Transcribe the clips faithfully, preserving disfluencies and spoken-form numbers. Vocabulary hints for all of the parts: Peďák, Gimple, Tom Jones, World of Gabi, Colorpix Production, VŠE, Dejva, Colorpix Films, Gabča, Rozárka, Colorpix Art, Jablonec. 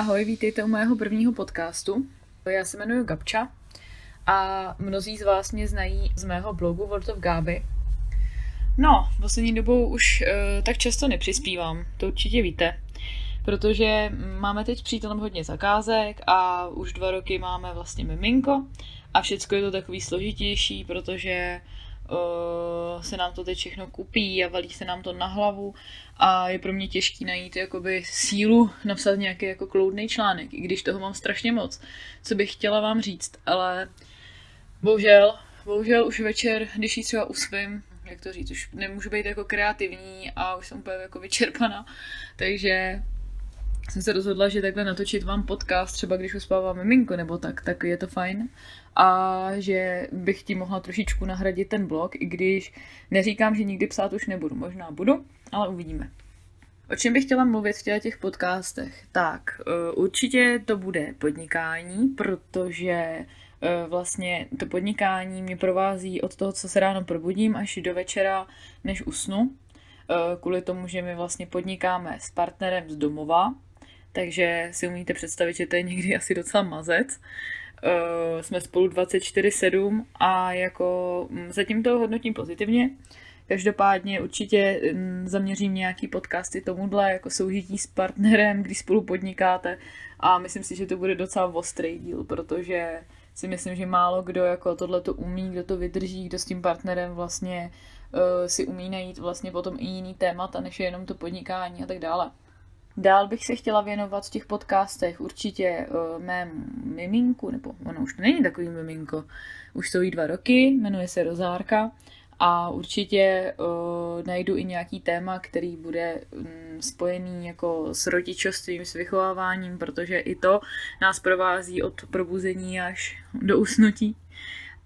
Ahoj, vítejte u mého prvního podcastu. Já se jmenuji Gabča a mnozí z vás mě znají z mého blogu World of Gabi. No, poslední dobou už uh, tak často nepřispívám, to určitě víte, protože máme teď s přítelem hodně zakázek a už dva roky máme vlastně miminko a všecko je to takový složitější, protože uh, se nám to teď všechno kupí a valí se nám to na hlavu a je pro mě těžký najít jakoby sílu napsat nějaký jako kloudný článek, i když toho mám strašně moc, co bych chtěla vám říct, ale bohužel, bohužel už večer, když ji třeba uspím, jak to říct, už nemůžu být jako kreativní a už jsem úplně jako vyčerpaná, takže jsem se rozhodla, že takhle natočit vám podcast, třeba když uspává miminko nebo tak, tak je to fajn a že bych ti mohla trošičku nahradit ten blog, i když neříkám, že nikdy psát už nebudu, možná budu, ale uvidíme. O čem bych chtěla mluvit v těch podcastech? Tak, určitě to bude podnikání, protože vlastně to podnikání mě provází od toho, co se ráno probudím, až do večera, než usnu. Kvůli tomu, že my vlastně podnikáme s partnerem z domova, takže si umíte představit, že to je někdy asi docela mazec. Jsme spolu dvacet čtyři sedm a jako zatím to hodnotím pozitivně. Každopádně určitě zaměřím nějaký podcasty tomuhle, jako soužití s partnerem, když spolu podnikáte, a myslím si, že to bude docela ostrý díl, protože si myslím, že málo kdo jako tohleto umí, kdo to vydrží, kdo s tím partnerem vlastně uh, si umí najít vlastně potom i jiný témata, než je jenom to podnikání a tak dále. Dál bych se chtěla věnovat v těch podcastech určitě uh, mému miminku, nebo ono už to není takový miminko, už to jí dva roky, jmenuje se Rozárka a určitě uh, najdu i nějaký téma, který bude um, spojený jako s rodičovstvím, s vychováváním, protože i to nás provází od probuzení až do usnutí.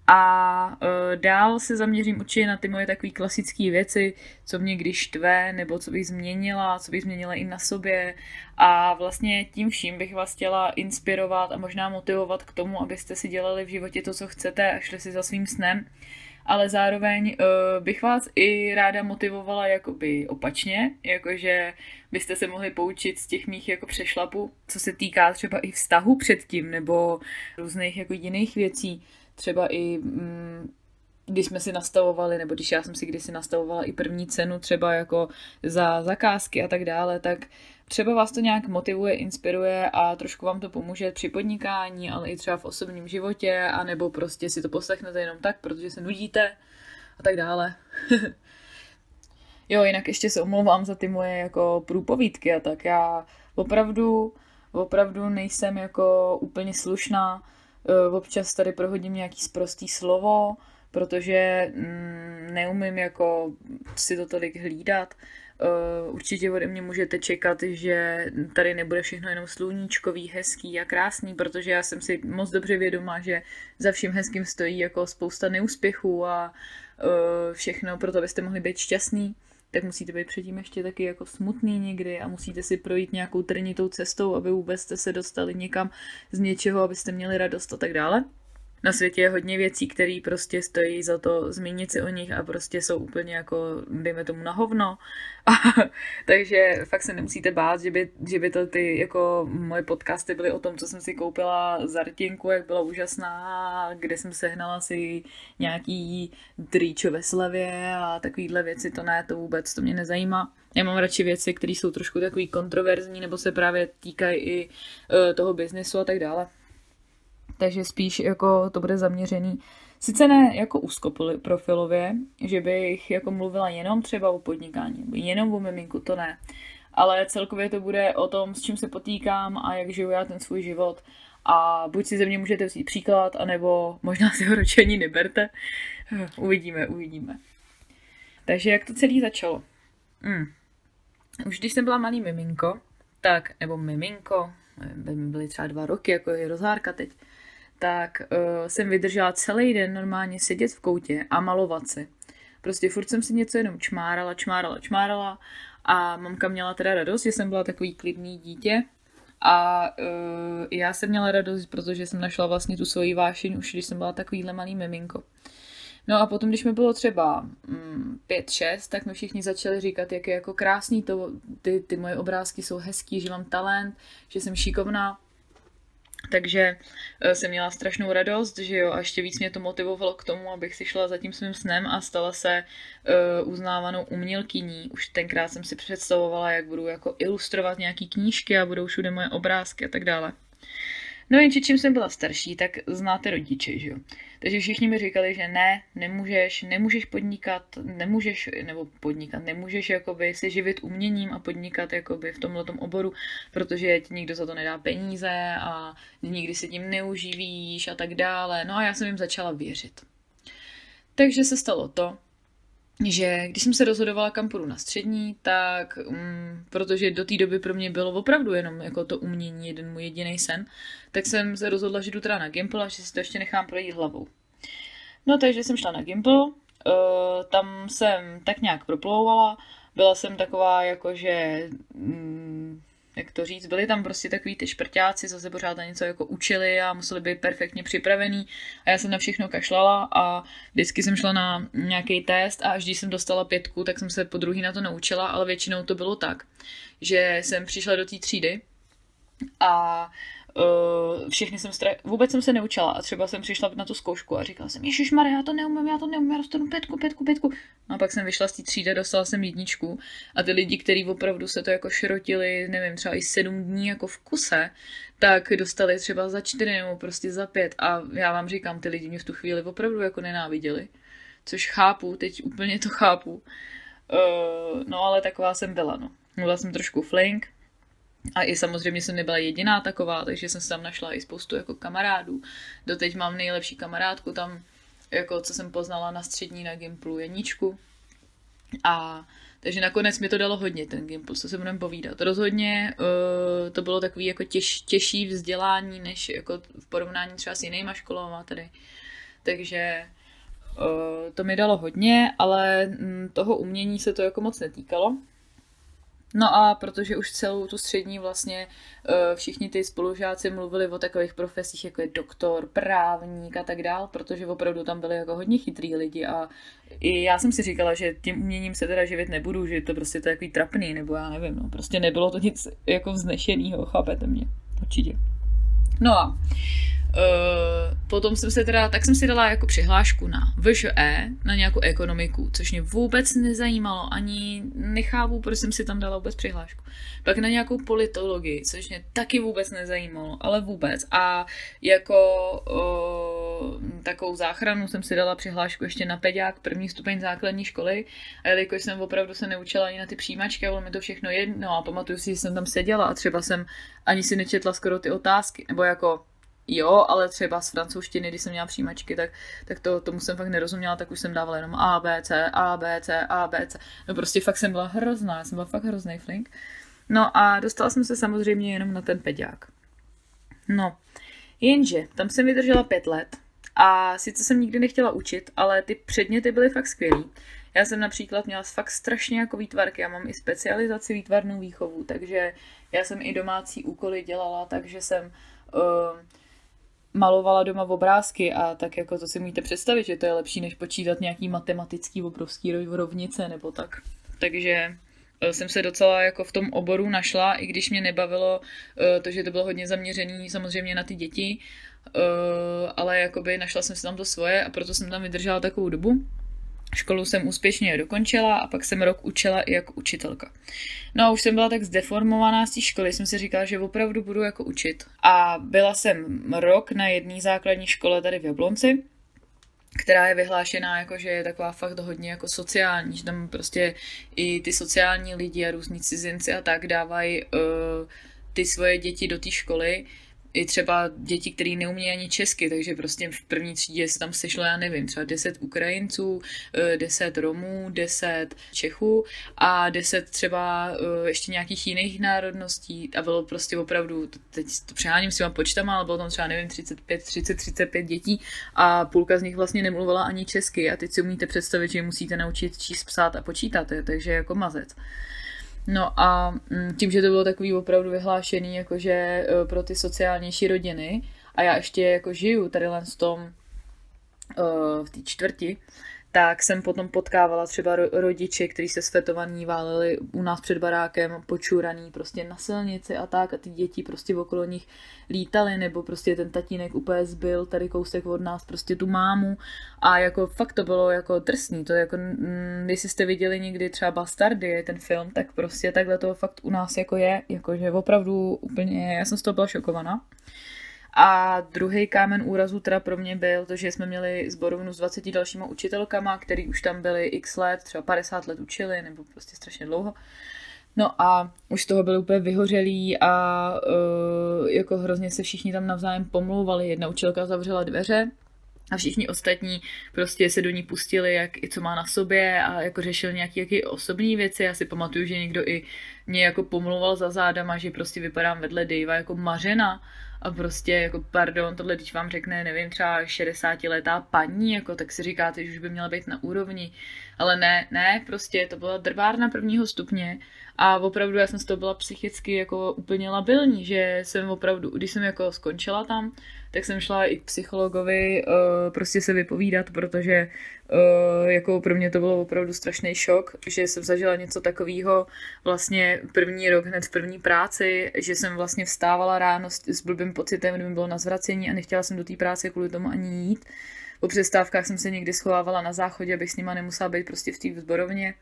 A uh, dál se zaměřím určitě na ty moje takové klasické věci, co mě když štve, nebo co bych změnila, co bych změnila i na sobě. A vlastně tím vším bych vás chtěla inspirovat a možná motivovat k tomu, abyste si dělali v životě to, co chcete a šli si za svým snem. Ale zároveň uh, bych vás i ráda motivovala jakoby opačně, jakože byste se mohli poučit z těch mých jako přešlapů, co se týká třeba i vztahu předtím, nebo různých jako jiných věcí, třeba i mm, když jsme si nastavovali, nebo když já jsem si kdysi nastavovala i první cenu třeba jako za zakázky a tak dále, tak třeba vás to nějak motivuje, inspiruje a trošku vám to pomůže při podnikání, ale i třeba v osobním životě, anebo prostě si to poslechnete jenom tak, protože se nudíte a tak dále. Jo, jinak ještě se omlouvám za ty moje jako průpovídky a tak. Já opravdu, opravdu nejsem jako úplně slušná. Občas tady prohodím nějaký sprostý slovo, protože mm, neumím jako si to tolik hlídat. Určitě ode mě můžete čekat, že tady nebude všechno jenom sluníčkový, hezký a krásný, protože já jsem si moc dobře vědomá, že za vším hezkým stojí jako spousta neúspěchů a všechno, proto abyste mohli být šťastný, tak musíte být předtím ještě taky jako smutný někdy a musíte si projít nějakou trnitou cestou, aby vůbec jste se dostali někam z něčeho, abyste měli radost a tak dále. Na světě je hodně věcí, které prostě stojí za to zmínit si o nich a prostě jsou úplně jako, dejme tomu, na hovno. A, takže fakt se nemusíte bát, že by, že by to ty jako moje podcasty byly o tom, co jsem si koupila za rtinku, jak byla úžasná, kde jsem sehnala si nějaký drýčo ve slevě a takovýhle věci, to ne, to vůbec, to mě nezajímá. Já mám radši věci, které jsou trošku takový kontroverzní nebo se právě týkají i toho biznesu a tak dále. Takže spíš jako to bude zaměřený, sice ne jako úzkoprofilově, že bych jako mluvila jenom třeba o podnikání, jenom o miminku, to ne, ale celkově to bude o tom, s čím se potýkám a jak žiju já ten svůj život a buď si ze mě můžete vzít příklad, anebo možná si ho ročení neberte, uvidíme, uvidíme. Takže jak to celé začalo? Hmm. Už když jsem byla malý miminko, tak, nebo miminko, by mi byly třeba dva roky, jako je Rozárka teď, tak uh, jsem vydržela celý den normálně sedět v koutě a malovat si. Prostě furt jsem si něco jenom čmárala, čmárala, čmárala a mamka měla teda radost, že jsem byla takový klidný dítě a uh, já jsem měla radost, protože jsem našla vlastně tu svoji vášeň už, když jsem byla takovýhle malý miminko. No a potom, když mi bylo třeba pět šest, tak mi všichni začali říkat, jak je jako krásný to, ty, ty moje obrázky jsou hezký, že mám talent, že jsem šikovná. Takže jsem měla strašnou radost, že jo, a ještě víc mě to motivovalo k tomu, abych si šla za tím svým snem a stala se uh, uznávanou umělkyní. Už tenkrát jsem si představovala, jak budu jako ilustrovat nějaký knížky a budou všude moje obrázky a tak dále. No jenže čím jsem byla starší, tak znáte rodiče, že jo. Takže všichni mi říkali, že ne, nemůžeš, nemůžeš podnikat, nemůžeš, nebo podnikat, nemůžeš jakoby se živit uměním a podnikat jakoby v tomhletom oboru, protože ti nikdo za to nedá peníze a nikdy se tím neuživíš a tak dále. No a já jsem jim začala věřit. Takže se stalo to, že když jsem se rozhodovala, kam půjdu na střední, tak um, protože do té doby pro mě bylo opravdu jenom jako to umění, jeden můj jediný sen, tak jsem se rozhodla, že jdu teda na Gimple a že si to ještě nechám projít hlavou. No takže jsem šla na Gimple, uh, tam jsem tak nějak proplouvala, byla jsem taková jakože... Um, jak to říct, byli tam prostě takový ty šprťáci, co se pořád na něco jako učili a museli být perfektně připravený a já jsem na všechno kašlala a vždycky jsem šla na nějaký test a až když jsem dostala pětku, tak jsem se po druhý na to naučila, ale většinou to bylo tak, že jsem přišla do té třídy a uh, všechny jsem stra... vůbec jsem se neučila a třeba jsem přišla na tu zkoušku a říkala jsem, ježišmarja, já to neumím, já to neumím, já dostanu pětku, pětku, pětku. A pak jsem vyšla z té třídy, dostala jsem jedničku a ty lidi, kteří opravdu se to jako šrotili, nevím, třeba i sedm dní jako v kuse, tak dostali třeba za čtyři nebo prostě za pět a já vám říkám, ty lidi mě v tu chvíli opravdu jako nenáviděli, což chápu, teď úplně to chápu, uh, no ale taková jsem byla, no. Mluvila jsem trošku flink. A i samozřejmě jsem nebyla jediná taková, takže jsem se tam našla i spoustu jako kamarádů. Doteď mám nejlepší kamarádku tam, jako co jsem poznala na střední na Gimplu, Janíčku. A takže nakonec mi to dalo hodně ten Gimple, co se budeme povídat. Rozhodně uh, to bylo takový jako těž, těžší vzdělání, než jako v porovnání třeba s jinýma školama tady. Takže uh, to mi dalo hodně, ale m, toho umění se to jako moc netýkalo. No a protože už celou tu střední vlastně všichni ty spolužáci mluvili o takových profesích, jako je doktor, právník a tak dál, protože opravdu tam byli jako hodně chytrý lidi a i já jsem si říkala, že tím uměním se teda živit nebudu, že to prostě to je takový trapný, nebo já nevím, no prostě nebylo to nic jako vznešenýho, chápete mě, určitě. No a Uh, potom jsem se teda, tak jsem si dala jako přihlášku na V Š E, na nějakou ekonomiku, což mě vůbec nezajímalo, ani nechápu, proč jsem si tam dala vůbec přihlášku. Pak na nějakou politologii, což mě taky vůbec nezajímalo, ale vůbec. A jako uh, takovou záchranu jsem si dala přihlášku ještě na Peďák, první stupeň základní školy, a jelikož jsem opravdu se neučila ani na ty přijímačky, bylo mi to všechno jedno a pamatuju si, že jsem tam seděla a třeba jsem ani si nečetla skoro ty otázky, nebo jako jo, ale třeba z francouzštiny, když jsem měla přijímačky, tak, tak to, tomu jsem fakt nerozuměla, tak už jsem dávala jenom A, B, C, A, B, C, A, B, C. No prostě fakt jsem byla hrozná, já jsem byla fakt hroznej flink. No a dostala jsem se samozřejmě jenom na ten Peďák. No, jenže tam jsem vydržela pět let a sice jsem nikdy nechtěla učit, ale ty předměty byly fakt skvělý. Já jsem například měla fakt strašně jako výtvarky, já mám i specializaci výtvarnou výchovu, takže já jsem i domácí úkoly dělala, takže jsem... Uh, malovala doma obrázky a tak jako to si můžete představit, že to je lepší, než počítat nějaký matematický obrovský rovnice nebo tak. Takže jsem se docela jako v tom oboru našla, i když mě nebavilo to, že to bylo hodně zaměřený samozřejmě na ty děti, ale jakoby našla jsem si tam to svoje a proto jsem tam vydržela takovou dobu. Školu jsem úspěšně dokončila a pak jsem rok učila i jako učitelka. No a už jsem byla tak zdeformovaná z té školy, jsem si říkala, že opravdu budu jako učit. A byla jsem rok na jedné základní škole tady v Jablonci, která je vyhlášená jako, že je taková fakt hodně jako sociální, že tam prostě i ty sociální lidi a různí cizinci a tak dávají uh, ty svoje děti do té školy. I třeba děti, které neumějí ani česky, takže prostě v první třídě se tam sešlo, já nevím, třeba deset Ukrajinců, deset Romů, deset Čechů a deset třeba ještě nějakých jiných národností a bylo prostě opravdu, teď to přeháním s těma počtama, ale bylo tam třeba, nevím, třicet pět, třicet, třicet pět dětí a půlka z nich vlastně nemluvila ani česky a teď si umíte představit, že musíte naučit číst, psát a počítat, takže jako mazec. No a tím, že to bylo takový opravdu vyhlášený jakože pro ty sociálnější rodiny a já ještě jako žiju tady len v tom v té čtvrti, tak jsem potom potkávala třeba rodiče, kteří se svetovaní váleli u nás před barákem, počuraný prostě na silnici a tak, a ty děti prostě okolo nich lítaly, nebo prostě ten tatínek úplně zbyl tady kousek od nás prostě tu mámu, a jako fakt to bylo jako drsný, to jako, když jste viděli někdy třeba Bastardy, ten film, tak prostě takhle to fakt u nás jako je, jakože opravdu úplně, já jsem z toho byla šokovaná. A druhý kámen úrazu teda pro mě byl to, že jsme měli sborovnu s dvaceti dalšíma učitelkama, který už tam byli x let, třeba padesát let učili, nebo prostě strašně dlouho. No a už z toho byli úplně vyhořelí a uh, jako hrozně se všichni tam navzájem pomlouvali. Jedna učitelka zavřela dveře a všichni ostatní prostě se do ní pustili, jak i co má na sobě, a jako řešil nějaké jaký osobní věci. Já si pamatuju, že někdo i mě jako pomlouval za zádama, že prostě vypadám vedle Dejva jako mařena. A prostě, jako pardon, tohle když vám řekne, nevím, třeba šedesátiletá paní, jako, tak si říkáte, že už by měla být na úrovni. Ale ne, ne, prostě to byla drbárna prvního stupně a opravdu já jsem z toho byla psychicky jako úplně labilní, že jsem opravdu, když jsem jako skončila tam, tak jsem šla i k psychologovi uh, prostě se vypovídat, protože uh, jako pro mě to bylo opravdu strašný šok, že jsem zažila něco takového vlastně první rok hned v první práci, že jsem vlastně vstávala ráno s, s blbým pocitem, kdy mi bylo na zvracení a nechtěla jsem do té práce kvůli tomu ani jít. Po přestávkách jsem se někdy schovávala na záchodě, abych s nima nemusela být prostě v té zborovně.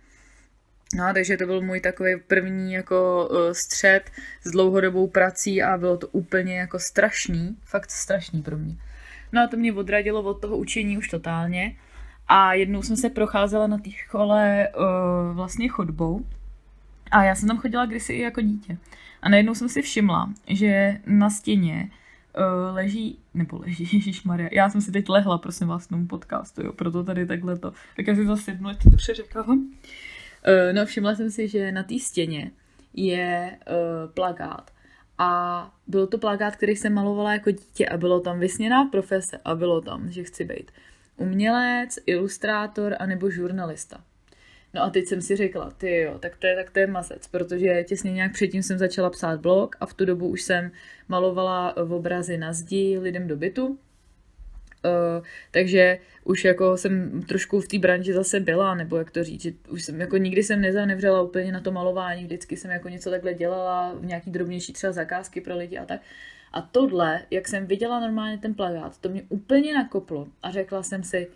No, takže to byl můj takový první jako střet s dlouhodobou prací a bylo to úplně jako strašný, fakt strašný pro mě. No a to mě odradilo od toho učení už totálně a jednou jsem se procházela na té škole uh, vlastně chodbou a já jsem tam chodila kdysi i jako dítě. A najednou jsem si všimla, že na stěně Uh, leží, nebo leží, ježišmarja, já jsem si teď lehla, prosím vás, v tom podcastu, jo, proto tady takhle to, tak já si zase jednu, já to přeřekla. Uh, no všimla jsem si, že na té stěně je uh, plakát a byl to plakát, který jsem malovala jako dítě a bylo tam vysněná profese a bylo tam, že chci být umělec, ilustrátor anebo žurnalista. No a teď jsem si řekla, ty jo, tak to je, tak to je mazec, protože těsně nějak předtím jsem začala psát blog a v tu dobu už jsem malovala obrazy na zdi lidem do bytu, uh, takže už jako jsem trošku v té branži zase byla, nebo jak to říct, že už jsem jako nikdy jsem nezanevřela úplně na to malování, vždycky jsem jako něco takhle dělala, nějaký drobnější třeba zakázky pro lidi a tak. A tohle, jak jsem viděla normálně ten plakát, to mě úplně nakoplo a řekla jsem si,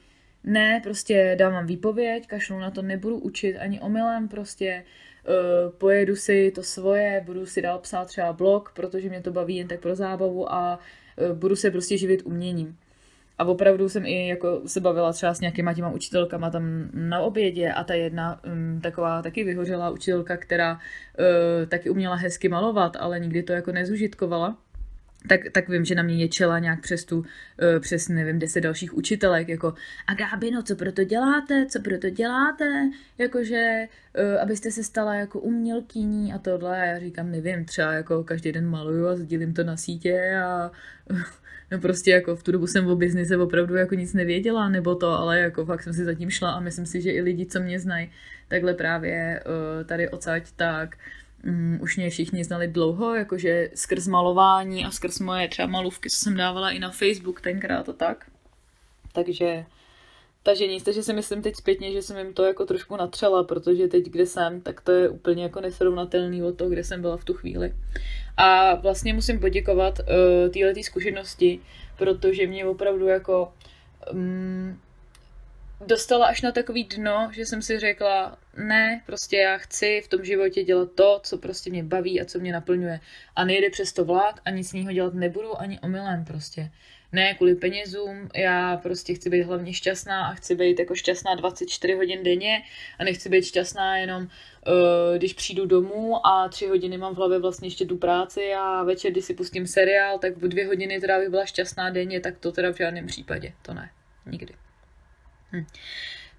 ne, prostě dám vám výpověď, kašlu na to, nebudu učit ani omylem, prostě uh, pojedu si to svoje, budu si dál psát třeba blog, protože mě to baví jen tak pro zábavu a uh, budu se prostě živit uměním. A opravdu jsem i jako se bavila třeba s nějakýma těma učitelkama tam na obědě a ta jedna um, taková taky vyhořelá učitelka, která uh, taky uměla hezky malovat, ale nikdy to jako nezužitkovala. Tak, tak vím, že na mě ječela nějak přes tu, přes nevím, deset dalších učitelek, jako a Gábino, co proto děláte, co proto děláte, jakože, abyste se stala jako umělkyní a tohle, a já říkám, nevím, třeba jako každý den maluju a sdílím to na sítě a no prostě jako v tu dobu jsem o biznise opravdu jako nic nevěděla, nebo to, ale jako fakt jsem si zatím šla a myslím si, že i lidi, co mě znají, takhle právě tady odsaď, tak Um, už mě všichni znali dlouho, jakože skrz malování a skrz moje třeba malůvky, co jsem dávala i na Facebook tenkrát a tak. Takže, takže nic, takže si myslím teď zpětně, že jsem jim to jako trošku natřela, protože teď, kde jsem, tak to je úplně jako nesrovnatelný od toho, kde jsem byla v tu chvíli. A vlastně musím poděkovat uh, téhletý zkušenosti, protože mě opravdu jako um, dostala až na takový dno, že jsem si řekla, ne, prostě já chci v tom životě dělat to, co prostě mě baví a co mě naplňuje. A nejde přes to vlák a nic z něho dělat nebudu ani omylem prostě. Ne kvůli penězům, já prostě chci být hlavně šťastná a chci být jako šťastná dvacet čtyři hodin denně a nechci být šťastná jenom, když přijdu domů a tři hodiny mám v hlavě vlastně ještě tu práci a večer, když si pustím seriál, tak v dvě hodiny teda bych byla šťastná denně, tak to teda v žádném případě, to ne, nikdy. Hm.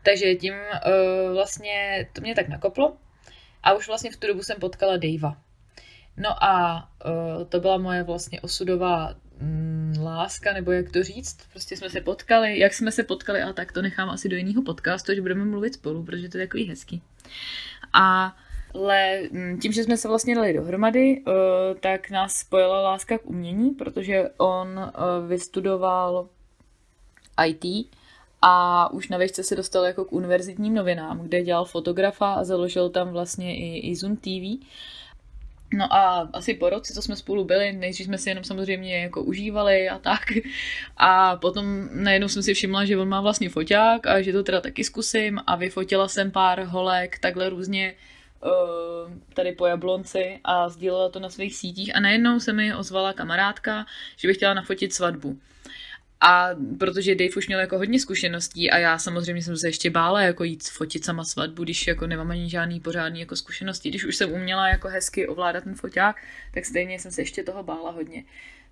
Takže tím uh, vlastně to mě tak nakoplo a už vlastně v tu dobu jsem potkala Dejva. No a uh, to byla moje vlastně osudová mm, láska, nebo jak to říct, prostě jsme se potkali, jak jsme se potkali, a tak to nechám asi do jiného podcastu, že budeme mluvit spolu, protože to je takový hezký. A Ale tím, že jsme se vlastně dali dohromady, uh, tak nás spojila láska k umění, protože on uh, vystudoval í té, a už na výšce se dostal jako k univerzitním novinám, kde dělal fotografa a založil tam vlastně i, i Zoom T V. No a asi po roce, co jsme spolu byli, nejdřív jsme si jenom samozřejmě jako užívali a tak. A potom najednou jsem si všimla, že on má vlastně foťák a že to teda taky zkusím a vyfotila jsem pár holek takhle různě tady po Jablonci a sdílela to na svých sítích a najednou se mi ozvala kamarádka, že by chtěla nafotit svatbu. A protože Dave už měl jako hodně zkušeností a já samozřejmě jsem se ještě bála jako jít fotit sama svatbu, když jako nemám ani žádný pořádný jako zkušenosti. Když už jsem uměla jako hezky ovládat ten foťák, tak stejně jsem se ještě toho bála hodně.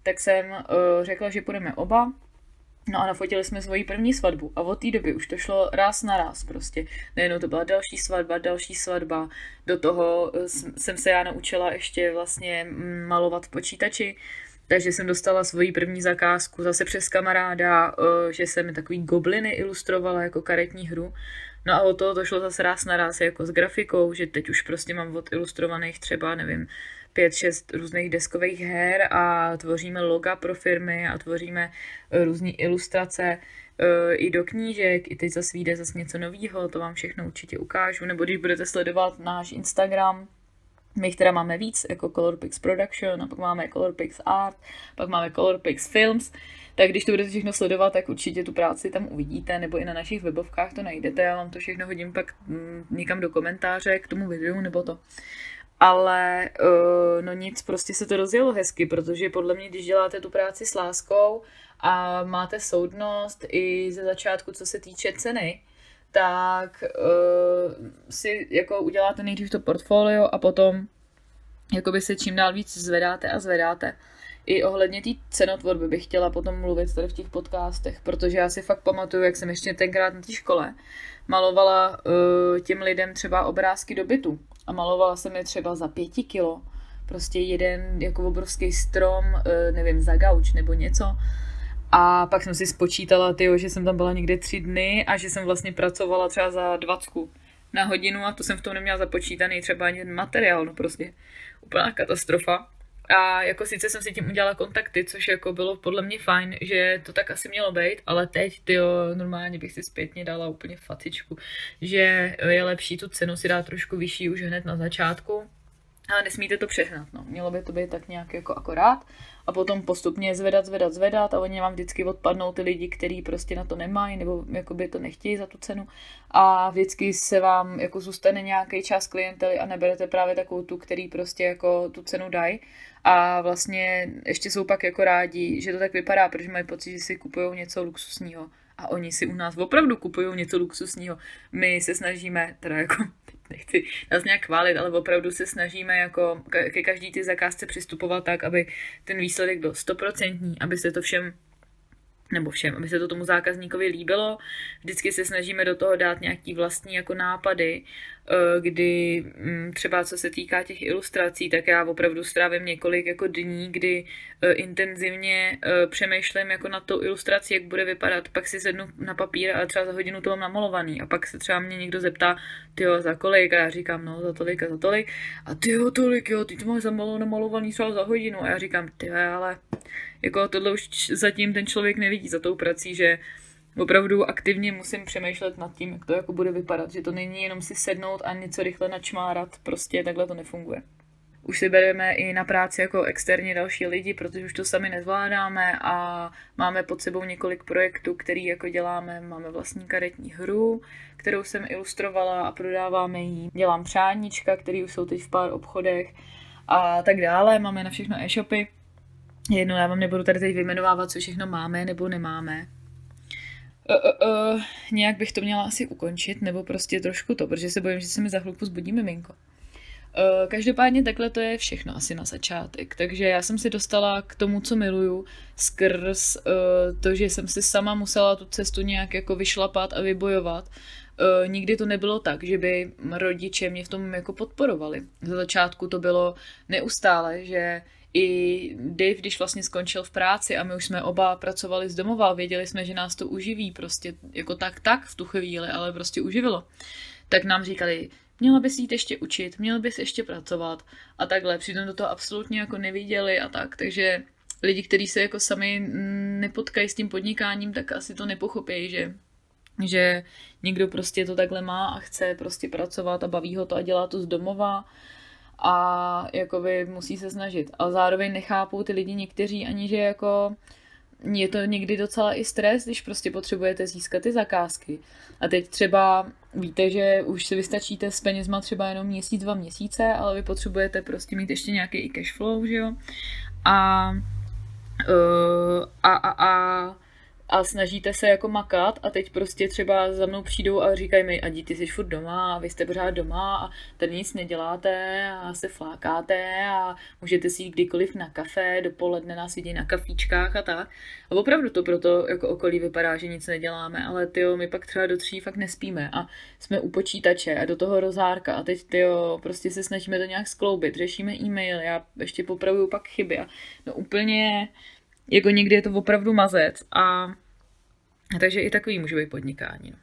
Tak jsem uh, řekla, že půjdeme oba. No a nafotili jsme svoji první svatbu a od té doby už to šlo ráz na ráz prostě. Nejenom to byla další svatba, další svatba. Do toho jsem se já naučila ještě vlastně malovat v počítači. Takže jsem dostala svoji první zakázku zase přes kamaráda, že jsem takový gobliny ilustrovala jako karetní hru. No a o toho to šlo zase ráz na ráz jako s grafikou, že teď už prostě mám od ilustrovaných třeba, nevím, pět, šest různých deskových her a tvoříme loga pro firmy a tvoříme různé ilustrace i do knížek, i teď zase vyjde zase něco novýho, to vám všechno určitě ukážu, nebo když budete sledovat náš Instagram, my teda máme víc, jako Colorpix Production, a pak máme Colorpix Art, pak máme Colorpix Films, tak když to budete všechno sledovat, tak určitě tu práci tam uvidíte, nebo i na našich webovkách to najdete, já vám to všechno hodím pak někam do komentáře k tomu videu, nebo to. Ale no nic, prostě se to rozjelo hezky, protože podle mě, když děláte tu práci s láskou a máte soudnost i ze začátku, co se týče ceny, tak uh, si jako uděláte nejdřív to portfolio a potom jakoby se čím dál víc zvedáte a zvedáte. I ohledně té cenotvorby bych chtěla potom mluvit tady v těch podcastech, protože já si fakt pamatuju, jak jsem ještě tenkrát na té škole malovala uh, těm lidem třeba obrázky do bytu a malovala jsem je třeba za pěti kilo, prostě jeden jako obrovský strom, uh, nevím, za gauč nebo něco. A pak jsem si spočítala, tyjo, že jsem tam byla někde tři dny a že jsem vlastně pracovala třeba za dvacku na hodinu a to jsem v tom neměla započítaný třeba ani materiál, no prostě úplná katastrofa. A jako sice jsem si tím udělala kontakty, což jako bylo podle mě fajn, že to tak asi mělo být, ale teď, tyjo, normálně bych si zpětně dala úplně facičku, že je lepší tu cenu si dát trošku vyšší už hned na začátku. A nesmíte to přehnat, no. Mělo by to být tak nějak jako akorát a potom postupně zvedat, zvedat, zvedat a oni vám vždycky odpadnou ty lidi, kteří prostě na to nemají nebo jakoby to nechtějí za tu cenu a vždycky se vám jako zůstane nějaký část klientely a neberete právě takovou tu, který prostě jako tu cenu dají a vlastně ještě jsou pak jako rádi, že to tak vypadá, protože mají pocit, že si kupujou něco luxusního a oni si u nás opravdu kupujou něco luxusního. My se snažíme, teda jako... nechci nás nějak chválit, ale opravdu se snažíme jako ke každý ty zakázce přistupovat tak, aby ten výsledek byl stoprocentní, aby se to všem, nebo všem, aby se to tomu zákazníkovi líbilo. Vždycky se snažíme do toho dát nějaký vlastní jako nápady, kdy třeba co se týká těch ilustrací, tak já opravdu strávím několik jako dní, kdy intenzivně přemýšlím jako na tu ilustraci, jak bude vypadat, pak si sednu na papír a třeba za hodinu to mám namalovaný a pak se třeba mě někdo zeptá, tyjo, za kolik? A já říkám, no za tolik a za tolik a tyjo, tolik, jo, ty to máš namalovaný třeba za hodinu a já říkám, tyjo, ale jako tohle už zatím ten člověk nevidí za tou prací, že opravdu aktivně musím přemýšlet nad tím, jak to jako bude vypadat, že to není jenom si sednout a něco rychle načmárat, prostě takhle to nefunguje. Už si bereme i na práci jako externě další lidi, protože už to sami nezvládáme a máme pod sebou několik projektů, který jako děláme, máme vlastní karetní hru, kterou jsem ilustrovala a prodáváme ji. Dělám přáníčka, který už jsou teď v pár obchodech a tak dále, máme na všechno e-shopy. Jedno, já vám nebudu tady teď vyjmenovávat, co všechno máme nebo nemáme. Uh, uh, uh, nějak bych to měla asi ukončit, nebo prostě trošku to, protože se bojím, že se mi za chvilku zbudí miminko. Uh, každopádně takhle to je všechno asi na začátek, takže já jsem si dostala k tomu, co miluju, skrz uh, to, že jsem si sama musela tu cestu nějak jako vyšlapat a vybojovat. Uh, nikdy to nebylo tak, že by rodiče mě v tom jako podporovali. Za začátku to bylo neustále, že i Dave, když vlastně skončil v práci a my už jsme oba pracovali z domova, věděli jsme, že nás to uživí prostě jako tak tak v tu chvíli, ale prostě uživilo. Tak nám říkali, měla bys jít ještě učit, měla bys ještě pracovat a takhle. Přitom do toho absolutně jako neviděli a tak, takže lidi, kteří se jako sami nepotkají s tím podnikáním, tak asi to nepochopí, že že někdo prostě to takhle má a chce prostě pracovat a baví ho to a dělá to z domova a jakoby musí se snažit. A zároveň nechápou ty lidi někteří ani, že jako je to někdy docela i stres, když prostě potřebujete získat ty zakázky. A teď třeba víte, že už si vystačíte s penězma třeba jenom měsíc, dva měsíce, ale vy potřebujete prostě mít ještě nějaký i cash flow, že jo? A, a, a, a, a snažíte se jako makat a teď prostě třeba za mnou přijdou a říkají mi, a ty jsi furt doma, a vy jste pořád doma a tady nic neděláte a se flákáte a můžete si jít kdykoliv na kafe, dopoledne nás vidí na kafíčkách a tak. A opravdu to proto jako okolí vypadá, že nic neděláme, ale tyjo, my pak třeba do tří fakt nespíme a jsme u počítače a do toho rozárka a teď tyjo, prostě se snažíme to nějak skloubit, řešíme e-mail, já ještě popravuju pak chyby a no úplně... Jako někdy je to opravdu mazec a takže i takový může být podnikání. No,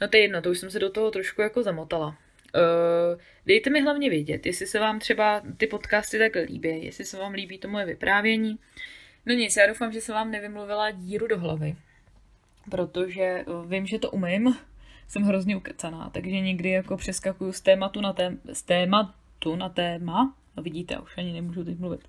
no to je jedno, to už jsem se do toho trošku jako zamotala. Uh, dejte mi hlavně vědět, jestli se vám třeba ty podcasty tak líbí, jestli se vám líbí to moje vyprávění. No nic, já doufám, že se vám nevymluvila díru do hlavy, protože vím, že to umím, jsem hrozně ukecaná, takže někdy jako přeskakuju z tématu na, tém, z tématu na téma, no vidíte, už ani nemůžu teď mluvit.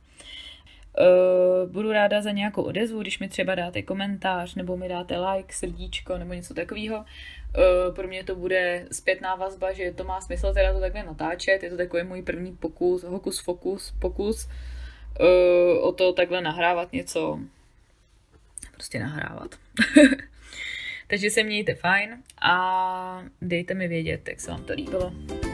Uh, budu ráda za nějakou odezvu, když mi třeba dáte komentář, nebo mi dáte like, srdíčko, nebo něco takového. Uh, pro mě to bude zpětná vazba, že to má smysl teda to takhle natáčet, je to takový můj první pokus, hokus, fokus, pokus uh, o to takhle nahrávat něco, prostě nahrávat. Takže se mějte fajn a dejte mi vědět, jak se vám to líbilo.